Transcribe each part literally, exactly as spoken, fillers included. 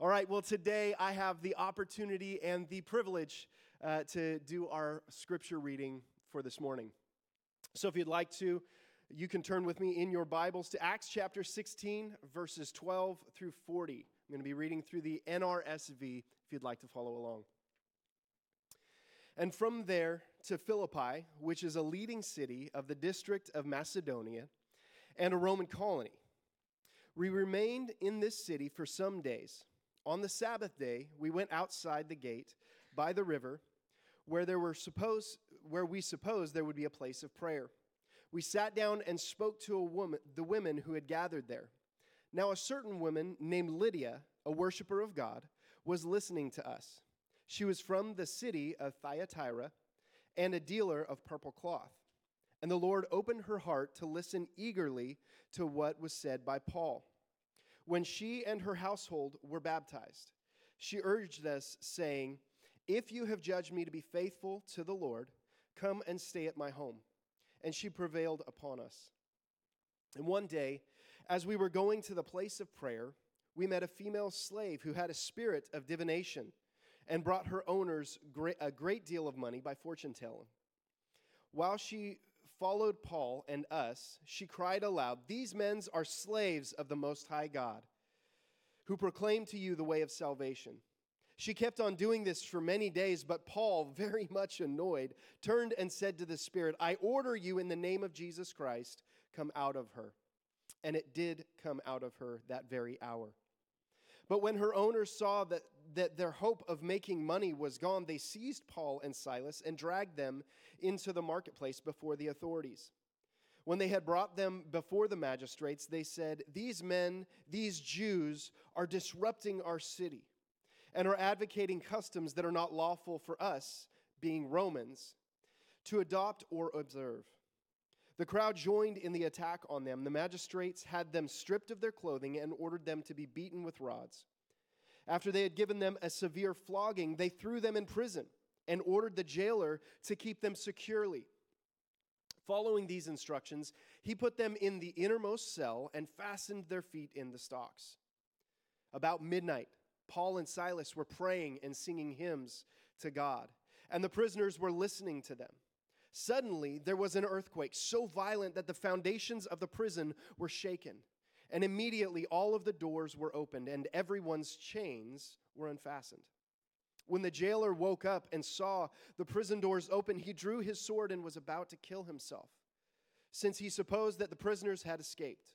All right, well, today I have the opportunity and the privilege uh, to do our scripture reading for this morning. So if you'd like to, you can turn with me in your Bibles to Acts chapter sixteen, verses twelve through forty. I'm going to be reading through the N R S V if you'd like to follow along. And from there to Philippi, which is a leading city of the district of Macedonia and a Roman colony. We remained in this city for some days. On the Sabbath day, we went outside the gate by the river, where there were supposed, where we supposed there would be a place of prayer. We sat down and spoke to a woman, the women who had gathered there. Now a certain woman named Lydia, a worshiper of God, was listening to us. She was from the city of Thyatira and a dealer of purple cloth. And the Lord opened her heart to listen eagerly to what was said by Paul. When she and her household were baptized, she urged us, saying, "If you have judged me to be faithful to the Lord, come and stay at my home." And she prevailed upon us. And one day, as we were going to the place of prayer, we met a female slave who had a spirit of divination and brought her owners a great deal of money by fortune telling. While she followed Paul and us, she cried aloud, "These men are slaves of the Most High God, who proclaim to you the way of salvation." She kept on doing this for many days, but Paul, very much annoyed, turned and said to the spirit, "I order you in the name of Jesus Christ, come out of her." And it did come out of her that very hour. But when her owners saw that, that their hope of making money was gone, they seized Paul and Silas and dragged them into the marketplace before the authorities. When they had brought them before the magistrates, they said, "These men, these Jews, are disrupting our city and are advocating customs that are not lawful for us, being Romans, to adopt or observe." The crowd joined in the attack on them. The magistrates had them stripped of their clothing and ordered them to be beaten with rods. After they had given them a severe flogging, they threw them in prison and ordered the jailer to keep them securely. Following these instructions, he put them in the innermost cell and fastened their feet in the stocks. About midnight, Paul and Silas were praying and singing hymns to God, and the prisoners were listening to them. Suddenly, there was an earthquake so violent that the foundations of the prison were shaken. And immediately all of the doors were opened and everyone's chains were unfastened. When the jailer woke up and saw the prison doors open, he drew his sword and was about to kill himself, since he supposed that the prisoners had escaped.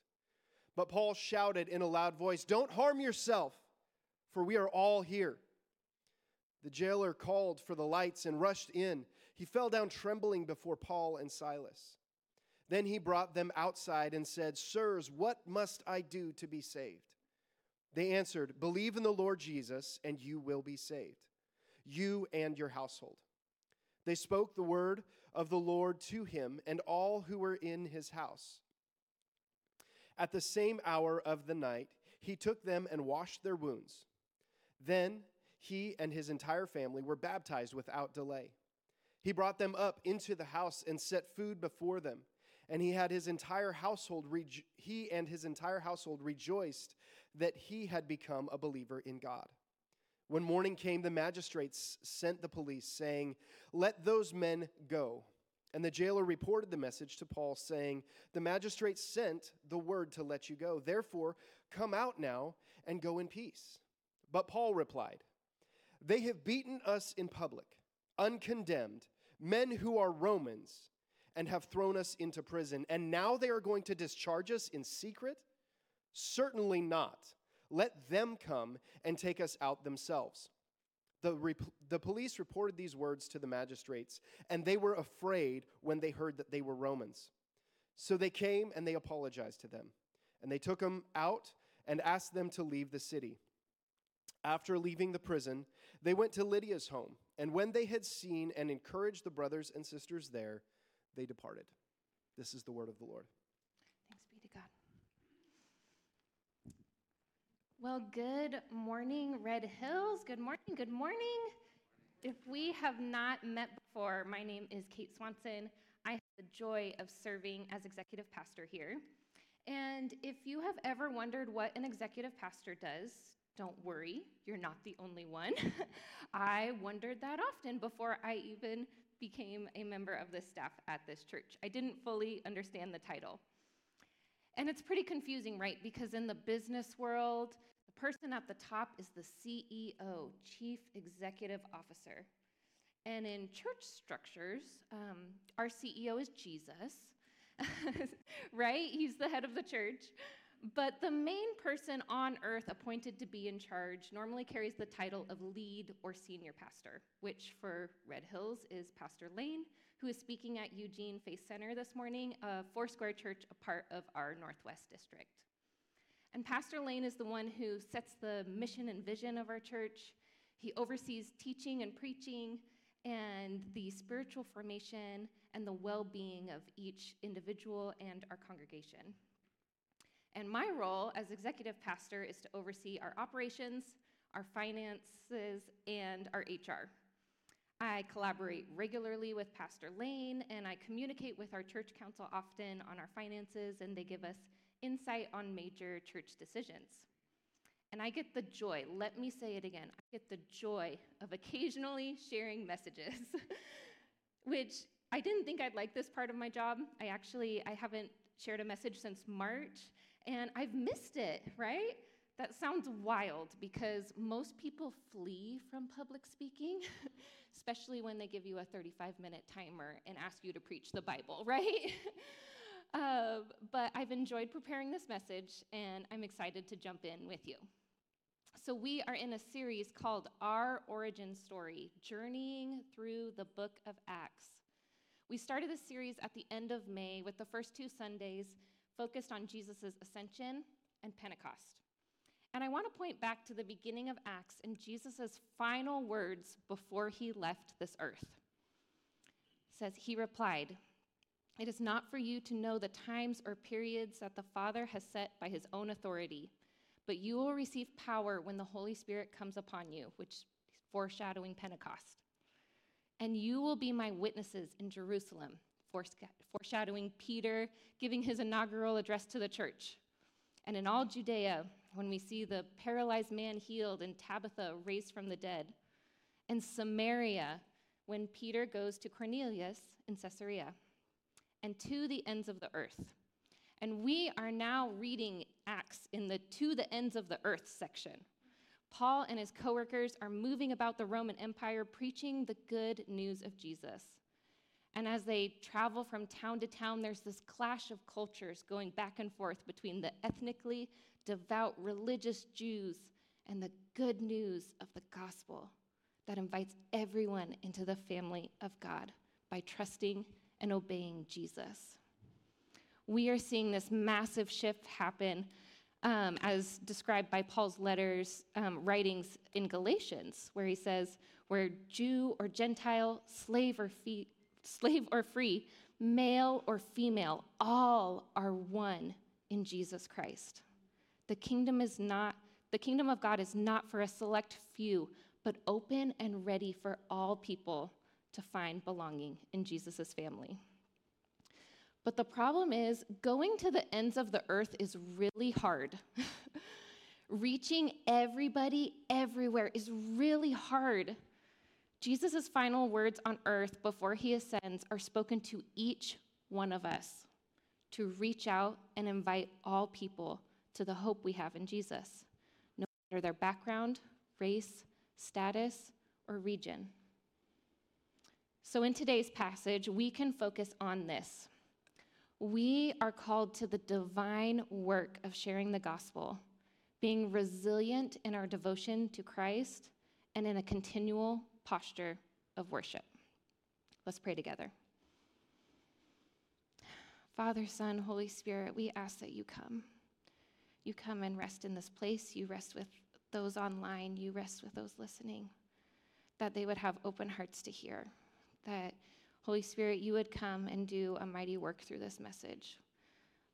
But Paul shouted in a loud voice, "Don't harm yourself, for we are all here." The jailer called for the lights and rushed in. He fell down trembling before Paul and Silas. Then he brought them outside and said, "Sirs, what must I do to be saved?" They answered, "Believe in the Lord Jesus, and you will be saved, you and your household." They spoke the word of the Lord to him and all who were in his house. At the same hour of the night, he took them and washed their wounds. Then he and his entire family were baptized without delay. He brought them up into the house and set food before them. And he had his entire household rejo- he and his entire household rejoiced that he had become a believer in God. When morning came, the magistrates sent the police, saying, "Let those men go." And the jailer reported the message to Paul, saying, "The magistrates sent the word to let you go. Therefore, come out now and go in peace." But Paul replied, "They have beaten us in public, uncondemned, men who are Romans, and have thrown us into prison, and now they are going to discharge us in secret? Certainly not. Let them come and take us out themselves." The, rep- the police reported these words to the magistrates, and they were afraid when they heard that they were Romans. So they came and they apologized to them, and they took them out and asked them to leave the city. After leaving the prison, they went to Lydia's home, and when they had seen and encouraged the brothers and sisters there, they departed. This is the word of the Lord. Thanks be to God. Well, good morning, Red Hills. Good morning, good morning. If we have not met before, my name is Kate Swanson. I have the joy of serving as executive pastor here. And if you have ever wondered what an executive pastor does, Don't worry, you're not the only one. I wondered that often before I even became a member of the staff at this church. I didn't fully understand the title. And it's pretty confusing, right? Because in the business world, the person at the top is the C E O, Chief Executive Officer. And in church structures, um, our C E O is Jesus, right? He's the head of the church. But the main person on earth appointed to be in charge normally carries the title of lead or senior pastor, which for Red Hills is Pastor Lane, who is speaking at Eugene Faith Center this morning, uh, Foursquare Church, a part of our Northwest District. And Pastor Lane is the one who sets the mission and vision of our church. He oversees teaching and preaching and the spiritual formation and the well-being of each individual and our congregation. And my role as executive pastor is to oversee our operations, our finances, and our H R. I collaborate regularly with Pastor Lane, and I communicate with our church council often on our finances, and they give us insight on major church decisions. And I get the joy, let me say it again, I get the joy of occasionally sharing messages, which I didn't think I'd like this part of my job. I actually, I haven't shared a message since March, and I've missed it, right? That sounds wild because most people flee from public speaking, especially when they give you a thirty-five minute timer and ask you to preach the Bible, right? uh, but I've enjoyed preparing this message, and I'm excited to jump in with you. So we are in a series called Our Origin Story, journeying through the book of Acts. We started this series at the end of May with the first two Sundays focused on Jesus' ascension and Pentecost. And I want to point back to the beginning of Acts and Jesus' final words before he left this earth. It says, he replied, "It is not for you to know the times or periods that the Father has set by his own authority, but you will receive power when the Holy Spirit comes upon you," which is foreshadowing Pentecost. "And you will be my witnesses in Jerusalem," foreshadowing Peter giving his inaugural address to the church. "And in all Judea," when we see the paralyzed man healed and Tabitha raised from the dead. "And Samaria," when Peter goes to Cornelius in Caesarea. "And to the ends of the earth." And we are now reading Acts in the "to the ends of the earth" section. Paul and his co-workers are moving about the Roman Empire, preaching the good news of Jesus. And as they travel from town to town, there's this clash of cultures going back and forth between the ethnically devout religious Jews and the good news of the gospel that invites everyone into the family of God by trusting and obeying Jesus. We are seeing this massive shift happen Um, as described by Paul's letters, um, writings in Galatians, where he says, where Jew or Gentile, slave or, fee- slave or free, male or female, all are one in Jesus Christ. The kingdom is not, the kingdom of God is not for a select few, but open and ready for all people to find belonging in Jesus' family. But the problem is, going to the ends of the earth is really hard. Reaching everybody everywhere is really hard. Jesus' final words on earth before he ascends are spoken to each one of us, to reach out and invite all people to the hope we have in Jesus, no matter their background, race, status, or region. So in today's passage, we can focus on this. We are called to the divine work of sharing the gospel, being resilient in our devotion to Christ, and in a continual posture of worship. Let's pray together. Father, Son, Holy Spirit, we ask that you come. You come and rest in this place. You rest with those online. You rest with those listening, that they would have open hearts to hear, that Holy Spirit, you would come and do a mighty work through this message.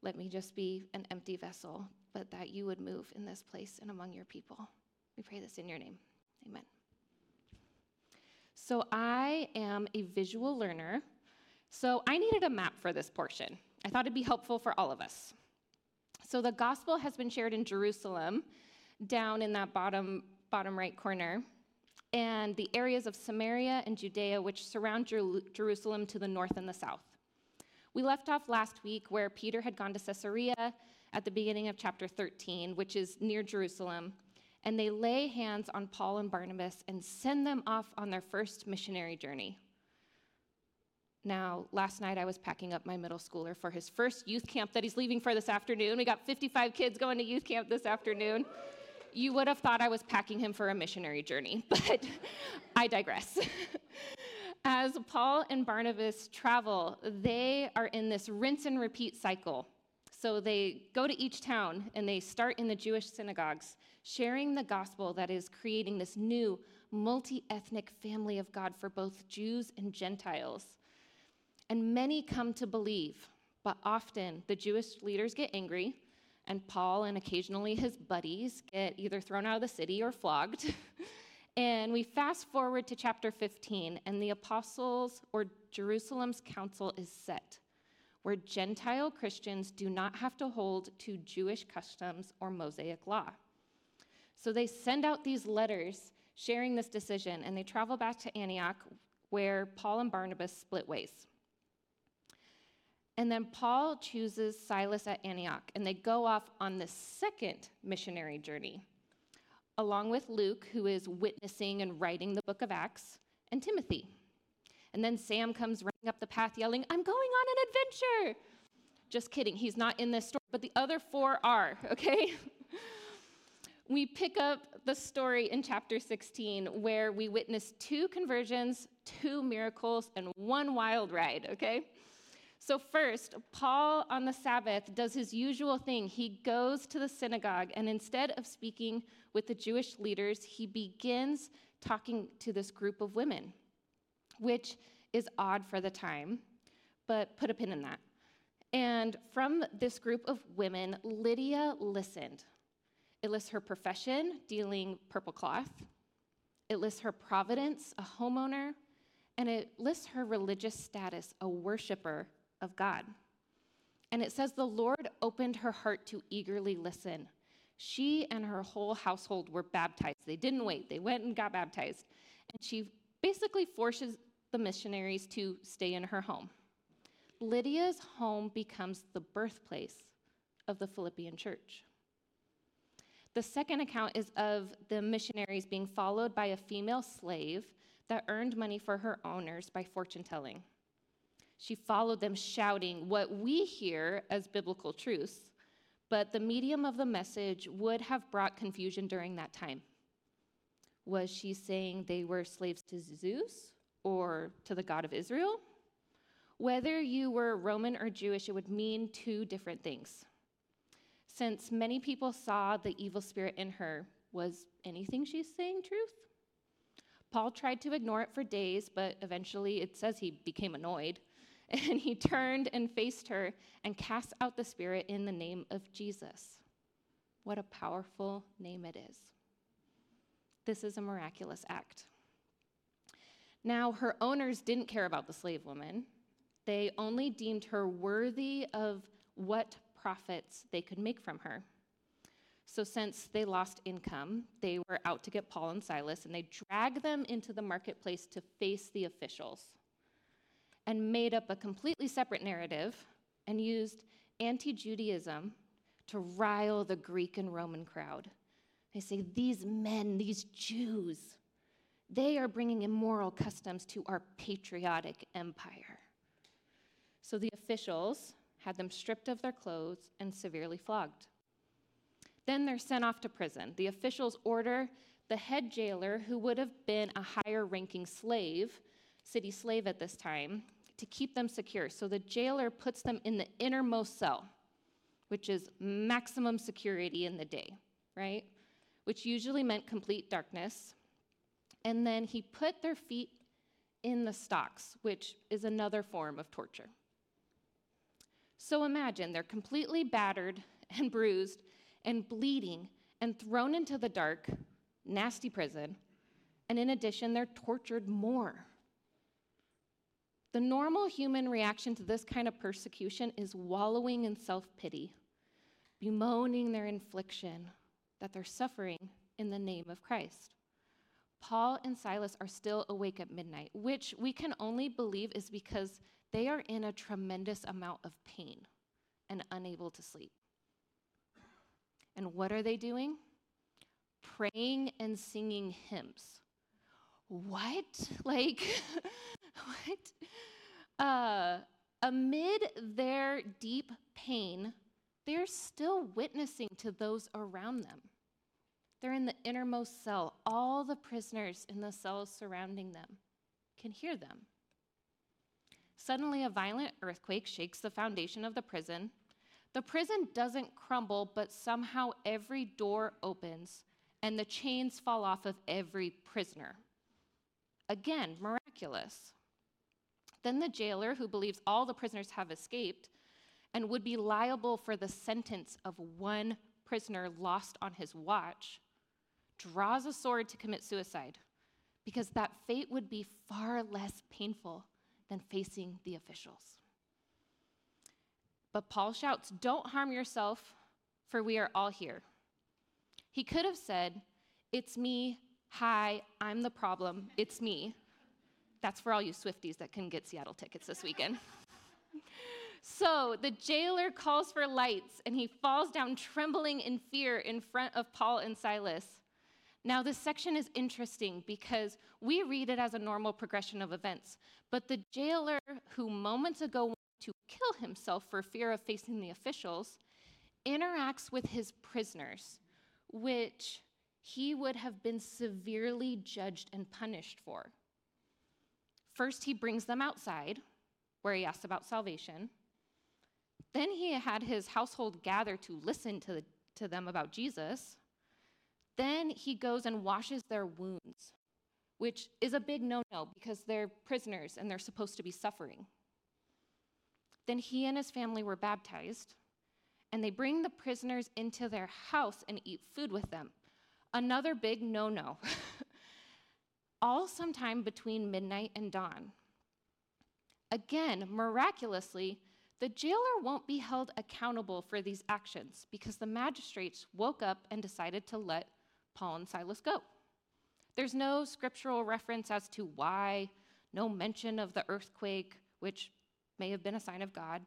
Let me just be an empty vessel, but that you would move in this place and among your people. We pray this in your name. Amen. So I am a visual learner, so I needed a map for this portion. I thought it'd be helpful for all of us. So the gospel has been shared in Jerusalem, down in that bottom, bottom right corner, and the areas of Samaria and Judea, which surround Jer- Jerusalem to the north and the south. We left off last week where Peter had gone to Caesarea at the beginning of chapter thirteen, which is near Jerusalem, and they lay hands on Paul and Barnabas and send them off on their first missionary journey. Now, last night I was packing up my middle schooler for his first youth camp that he's leaving for this afternoon. We got fifty-five kids going to youth camp this afternoon. You would have thought I was packing him for a missionary journey, but I digress. As Paul and Barnabas travel, they are in this rinse and repeat cycle. So they go to each town and they start in the Jewish synagogues, sharing the gospel that is creating this new multi-ethnic family of God for both Jews and Gentiles. And many come to believe, but often the Jewish leaders get angry, and Paul and occasionally his buddies get either thrown out of the city or flogged. And we fast forward to chapter fifteen, and the apostles, or Jerusalem's council, is set, where Gentile Christians do not have to hold to Jewish customs or Mosaic law. So they send out these letters sharing this decision, and they travel back to Antioch, where Paul and Barnabas split ways. And then Paul chooses Silas at Antioch, and they go off on the second missionary journey, along with Luke, who is witnessing and writing the book of Acts, and Timothy. And then Sam comes running up the path yelling, "I'm going on an adventure!" Just kidding, he's not in this story, but the other four are, okay? We pick up the story in chapter sixteen, where we witness two conversions, two miracles, and one wild ride, okay? So first, Paul on the Sabbath does his usual thing. He goes to the synagogue, and instead of speaking with the Jewish leaders, he begins talking to this group of women, which is odd for the time, but put a pin in that. And from this group of women, Lydia listened. It lists her profession, dealing purple cloth. It lists her providence, a homeowner. And it lists her religious status, a worshiper of God. And it says the Lord opened her heart to eagerly listen. She and her whole household were baptized. They didn't wait. They went and got baptized. And she basically forces the missionaries to stay in her home. Lydia's home becomes the birthplace of the Philippian church. The second account is of the missionaries being followed by a female slave that earned money for her owners by fortune-telling. She followed them shouting what we hear as biblical truths, but the medium of the message would have brought confusion during that time. Was she saying they were slaves to Zeus or to the God of Israel? Whether you were Roman or Jewish, it would mean two different things. Since many people saw the evil spirit in her, was anything she's saying truth? Paul tried to ignore it for days, but eventually it says he became annoyed, and he turned and faced her and cast out the spirit in the name of Jesus. What a powerful name it is. This is a miraculous act. Now, her owners didn't care about the slave woman. They only deemed her worthy of what profits they could make from her. So since they lost income, they were out to get Paul and Silas, and they dragged them into the marketplace to face the officials and made up a completely separate narrative and used anti-Judaism to rile the Greek and Roman crowd. They say, these men, these Jews, they are bringing immoral customs to our patriotic empire. So the officials had them stripped of their clothes and severely flogged. Then they're sent off to prison. The officials order the head jailer, who would have been a higher-ranking slave, city slave at this time, to keep them secure. So the jailer puts them in the innermost cell, which is maximum security in the day, right? Which usually meant complete darkness. And then he put their feet in the stocks, which is another form of torture. So imagine they're completely battered and bruised and bleeding, and thrown into the dark, nasty prison, and in addition, they're tortured more. The normal human reaction to this kind of persecution is wallowing in self-pity, bemoaning their infliction, that they're suffering in the name of Christ. Paul and Silas are still awake at midnight, which we can only believe is because they are in a tremendous amount of pain and unable to sleep. And what are they doing? Praying and singing hymns. What? Like, what? Uh, amid their deep pain, they're still witnessing to those around them. They're in the innermost cell. All the prisoners in the cells surrounding them can hear them. Suddenly, a violent earthquake shakes the foundation of the prison. The prison doesn't crumble, but somehow every door opens, and the chains fall off of every prisoner. Again, miraculous. Then the jailer, who believes all the prisoners have escaped and would be liable for the sentence of one prisoner lost on his watch, draws a sword to commit suicide, because that fate would be far less painful than facing the officials. But Paul shouts, "Don't harm yourself, for we are all here." He could have said, "It's me, hi, I'm the problem, it's me." That's for all you Swifties that can get Seattle tickets this weekend. So the jailer calls for lights, and he falls down trembling in fear in front of Paul and Silas. Now, this section is interesting because we read it as a normal progression of events, but the jailer, who moments ago wanted to kill himself for fear of facing the officials, interacts with his prisoners, which he would have been severely judged and punished for. First, he brings them outside, where he asks about salvation. Then he had his household gather to listen to, the, to them about Jesus. Then he goes and washes their wounds, which is a big no-no because they're prisoners and they're supposed to be suffering. Then he and his family were baptized, and they bring the prisoners into their house and eat food with them. Another big no-no. All sometime between midnight and dawn. Again, miraculously, the jailer won't be held accountable for these actions because the magistrates woke up and decided to let Paul and Silas go. There's no scriptural reference as to why, no mention of the earthquake, which may have been a sign of God.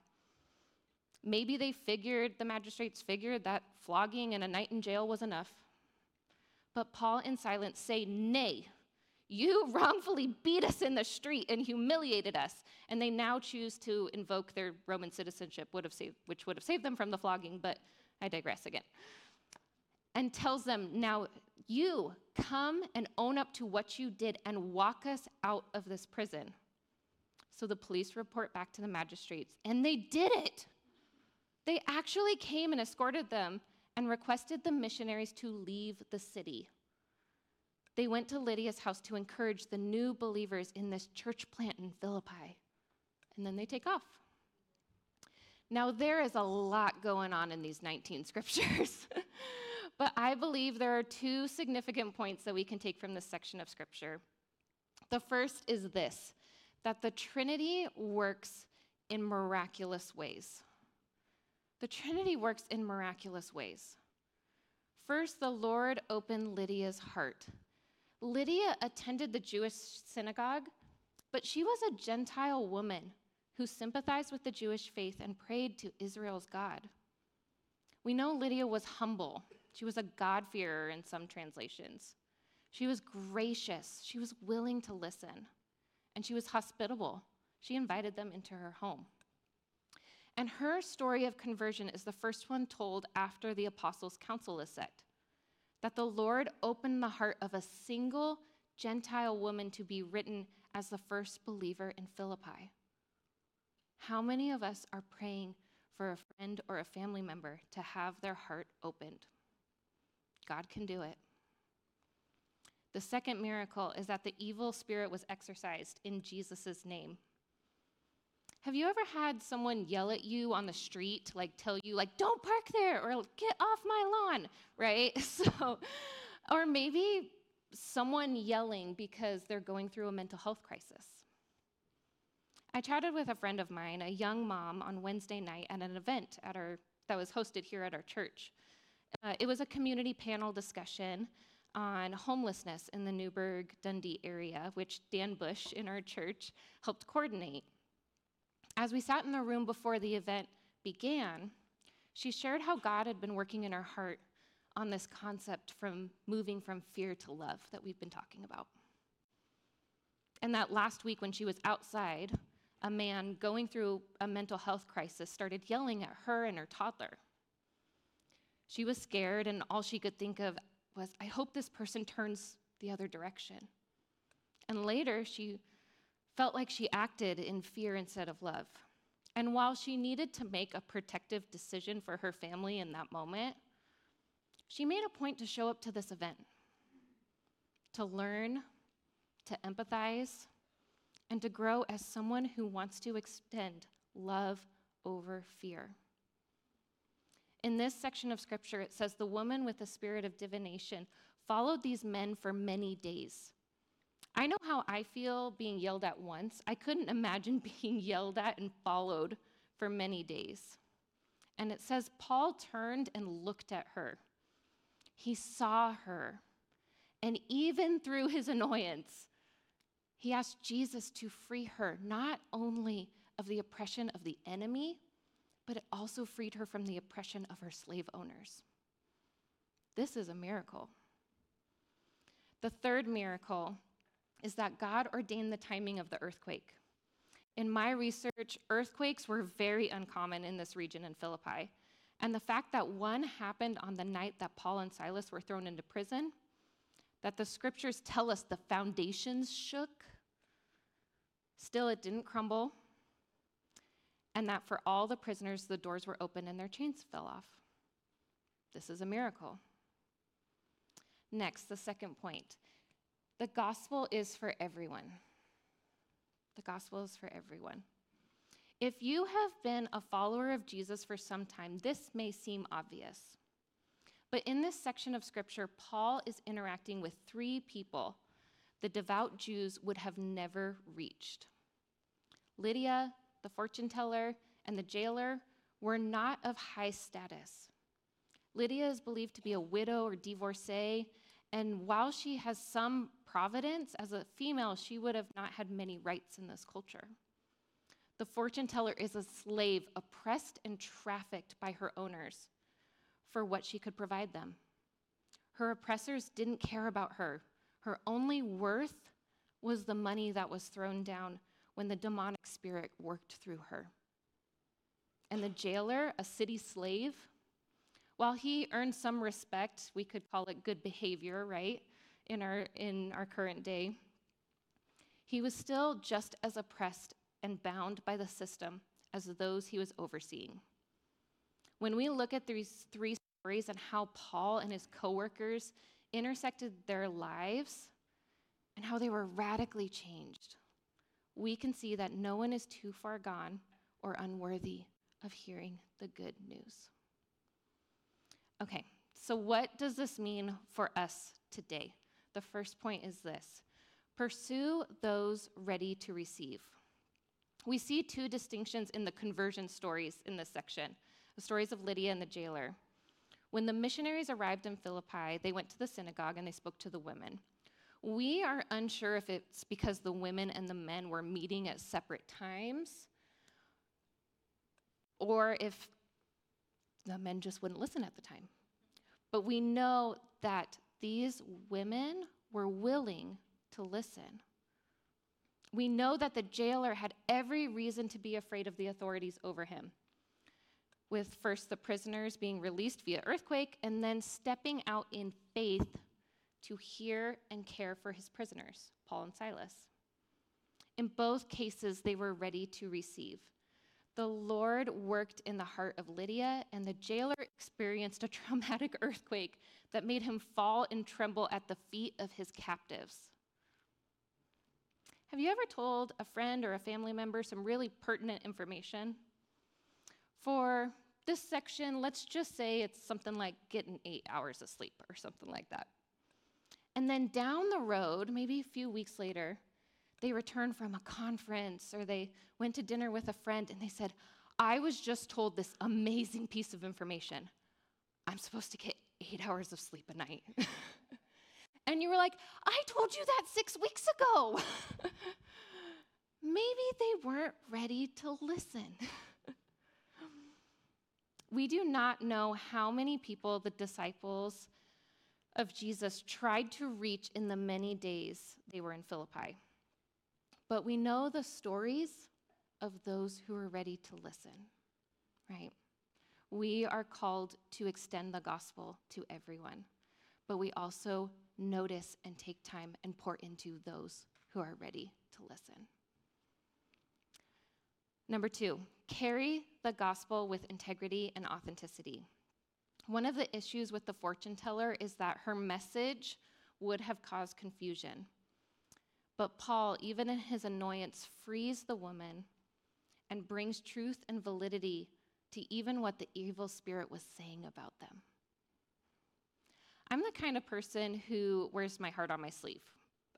Maybe they figured, the magistrates figured that flogging and a night in jail was enough. But Paul and Silas say, "Nay, you wrongfully beat us in the street and humiliated us." And they now choose to invoke their Roman citizenship, would have saved, which would have saved them from the flogging, but I digress again. And tells them, "Now you come and own up to what you did and walk us out of this prison." So the police report back to the magistrates, and they did it. They actually came and escorted them and requested the missionaries to leave the city. They went to Lydia's house to encourage the new believers in this church plant in Philippi, and then they take off. Now, there is a lot going on in these nineteen scriptures, but I believe there are two significant points that we can take from this section of scripture. The first is this, that the Trinity works in miraculous ways. The Trinity works in miraculous ways. First, the Lord opened Lydia's heart. Lydia attended the Jewish synagogue, but she was a Gentile woman who sympathized with the Jewish faith and prayed to Israel's God. We know Lydia was humble. She was a God-fearer in some translations. She was gracious. She was willing to listen. And she was hospitable. She invited them into her home. And her story of conversion is the first one told after the Apostles' Council is set. That the Lord opened the heart of a single Gentile woman to be written as the first believer in Philippi. How many of us are praying for a friend or a family member to have their heart opened? God can do it. The second miracle is that the evil spirit was exorcised in Jesus' name. Have you ever had someone yell at you on the street, like tell you, like, "Don't park there," or "Get off my lawn," right? So, or maybe someone yelling because they're going through a mental health crisis. I chatted with a friend of mine, a young mom, on Wednesday night at an event at our that was hosted here at our church. Uh, it was a community panel discussion on homelessness in the Newburgh-Dundee area, which Dan Bush in our church helped coordinate. As we sat in the room before the event began, she shared how God had been working in her heart on this concept from moving from fear to love that we've been talking about. And that last week when she was outside, a man going through a mental health crisis started yelling at her and her toddler. She was scared, and all she could think of was, I hope this person turns the other direction. And later, she felt like she acted in fear instead of love. And while she needed to make a protective decision for her family in that moment, she made a point to show up to this event, to learn, to empathize, and to grow as someone who wants to extend love over fear. In this section of scripture, it says, the woman with the spirit of divination followed these men for many days. I know how I feel being yelled at once. I couldn't imagine being yelled at and followed for many days. And it says, Paul turned and looked at her. He saw her. And even through his annoyance, he asked Jesus to free her, not only of the oppression of the enemy, but it also freed her from the oppression of her slave owners. This is a miracle. The third miracle is that God ordained the timing of the earthquake. In my research, earthquakes were very uncommon in this region in Philippi, and the fact that one happened on the night that Paul and Silas were thrown into prison, that the scriptures tell us the foundations shook, still it didn't crumble, and that for all the prisoners, the doors were open and their chains fell off. This is a miracle. Next, the second point. The gospel is for everyone. The gospel is for everyone. If you have been a follower of Jesus for some time, this may seem obvious. But in this section of scripture, Paul is interacting with three people the devout Jews would have never reached. Lydia, the fortune teller, and the jailer were not of high status. Lydia is believed to be a widow or divorcee, and while she has some providence, as a female, she would have not had many rights in this culture. The fortune teller is a slave, oppressed and trafficked by her owners for what she could provide them. Her oppressors didn't care about her. Her only worth was the money that was thrown down when the demonic spirit worked through her. And the jailer, a city slave, while he earned some respect, we could call it good behavior, right, in our in our current day, he was still just as oppressed and bound by the system as those he was overseeing. When we look at these three stories and how Paul and his co-workers intersected their lives and how they were radically changed, we can see that no one is too far gone or unworthy of hearing the good news. Okay, so what does this mean for us today? The first point is this: pursue those ready to receive. We see two distinctions in the conversion stories in this section, the stories of Lydia and the jailer. When the missionaries arrived in Philippi, they went to the synagogue and they spoke to the women. We are unsure if it's because the women and the men were meeting at separate times, or if the men just wouldn't listen at the time. But we know that these women were willing to listen. We know that the jailer had every reason to be afraid of the authorities over him, with first the prisoners being released via earthquake and then stepping out in faith to hear and care for his prisoners, Paul and Silas. In both cases, they were ready to receive. The Lord worked in the heart of Lydia, and the jailer experienced a traumatic earthquake that made him fall and tremble at the feet of his captives. Have you ever told a friend or a family member some really pertinent information? For this section, let's just say it's something like getting eight hours of sleep or something like that. And then down the road, maybe a few weeks later, they returned from a conference or they went to dinner with a friend and they said, I was just told this amazing piece of information. I'm supposed to get eight hours of sleep a night. And you were like, I told you that six weeks ago. Maybe they weren't ready to listen. We do not know how many people the disciples of Jesus tried to reach in the many days they were in Philippi. But we know the stories of those who were ready to listen, right? We are called to extend the gospel to everyone, but we also notice and take time and pour into those who are ready to listen. Number two, carry the gospel with integrity and authenticity. One of the issues with the fortune teller is that her message would have caused confusion. But Paul, even in his annoyance, frees the woman and brings truth and validity to even what the evil spirit was saying about them. I'm the kind of person who wears my heart on my sleeve.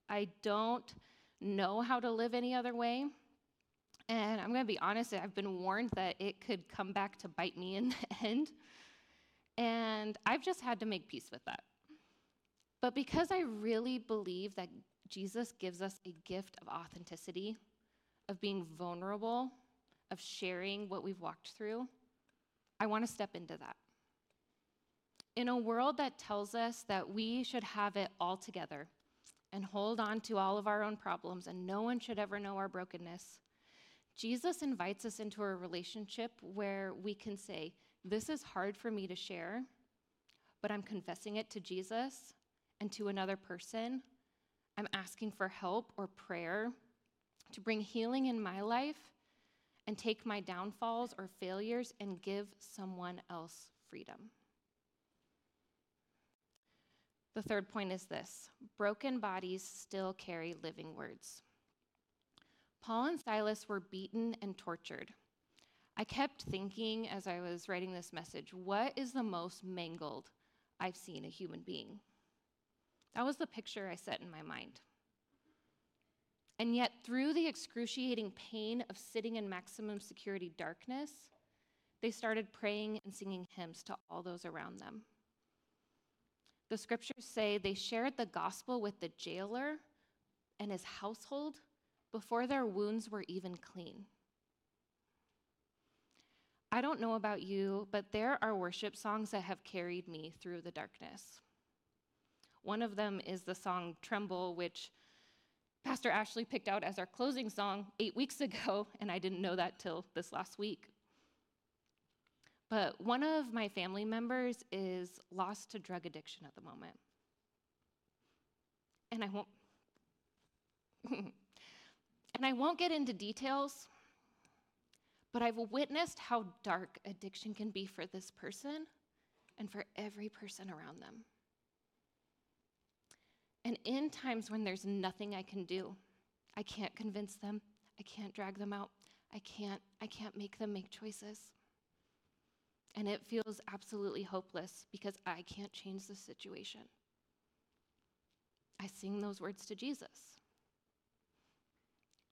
I don't know how to live any other way. And I'm going to be honest, I've been warned that it could come back to bite me in the end. And I've just had to make peace with that. But because I really believe that Jesus gives us a gift of authenticity, of being vulnerable, of sharing what we've walked through, I want to step into that. In a world that tells us that we should have it all together and hold on to all of our own problems and no one should ever know our brokenness, Jesus invites us into a relationship where we can say, this is hard for me to share, but I'm confessing it to Jesus and to another person. I'm asking for help or prayer to bring healing in my life and take my downfalls or failures and give someone else freedom. The third point is this: broken bodies still carry living words. Paul and Silas were beaten and tortured. I kept thinking as I was writing this message, what is the most mangled I've seen a human being? That was the picture I set in my mind. And yet, through the excruciating pain of sitting in maximum security darkness, they started praying and singing hymns to all those around them. The scriptures say they shared the gospel with the jailer and his household before their wounds were even clean. I don't know about you, but there are worship songs that have carried me through the darkness. One of them is the song Tremble, which Pastor Ashley picked out as our closing song eight weeks ago, and I didn't know that till this last week. But one of my family members is lost to drug addiction at the moment. And I won't and I won't get into details, but I've witnessed how dark addiction can be for this person and for every person around them. And in times when there's nothing I can do, I can't convince them, I can't drag them out, I can't, I can't make them make choices. And it feels absolutely hopeless because I can't change the situation. I sing those words to Jesus.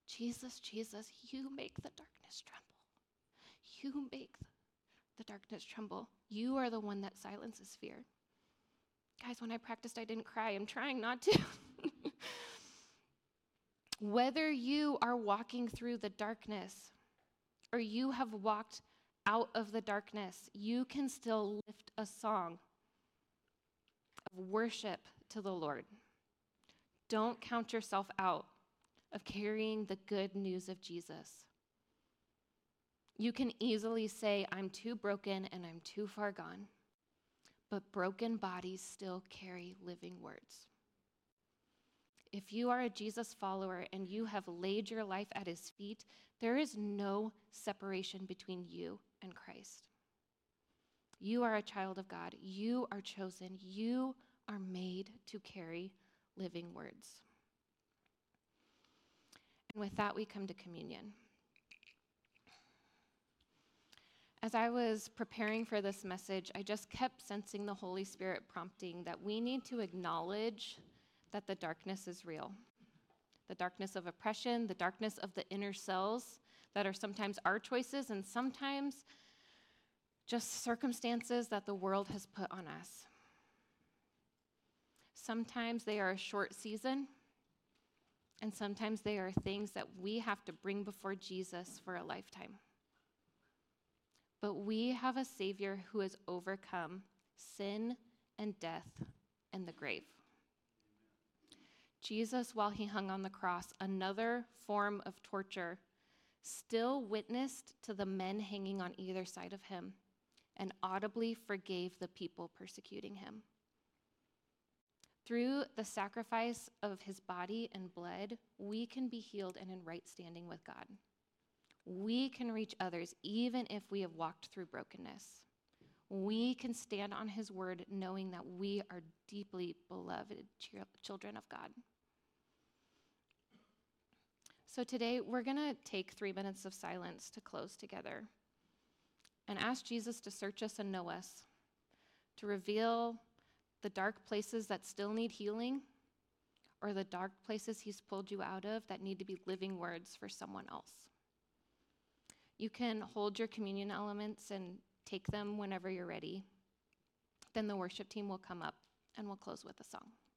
Jesus, Jesus, you make the darkness tremble. You make the darkness tremble. You are the one that silences fear. Guys, when I practiced, I didn't cry. I'm trying not to. Whether you are walking through the darkness or you have walked out of the darkness, you can still lift a song of worship to the Lord. Don't count yourself out of carrying the good news of Jesus. You can easily say, I'm too broken and I'm too far gone. But broken bodies still carry living words. If you are a Jesus follower and you have laid your life at his feet, there is no separation between you and Christ. You are a child of God. You are chosen. You are made to carry living words. And with that, we come to communion. As I was preparing for this message, I just kept sensing the Holy Spirit prompting that we need to acknowledge that the darkness is real. The darkness of oppression, the darkness of the inner selves that are sometimes our choices and sometimes just circumstances that the world has put on us. Sometimes they are a short season, and sometimes they are things that we have to bring before Jesus for a lifetime. But we have a Savior who has overcome sin and death and the grave. Jesus, while he hung on the cross, another form of torture, still witnessed to the men hanging on either side of him and audibly forgave the people persecuting him. Through the sacrifice of his body and blood, we can be healed and in right standing with God. We can reach others even if we have walked through brokenness. We can stand on his word knowing that we are deeply beloved children of God. So today, we're going to take three minutes of silence to close together and ask Jesus to search us and know us, to reveal the dark places that still need healing or the dark places he's pulled you out of that need to be living words for someone else. You can hold your communion elements and take them whenever you're ready. Then the worship team will come up and we'll close with a song.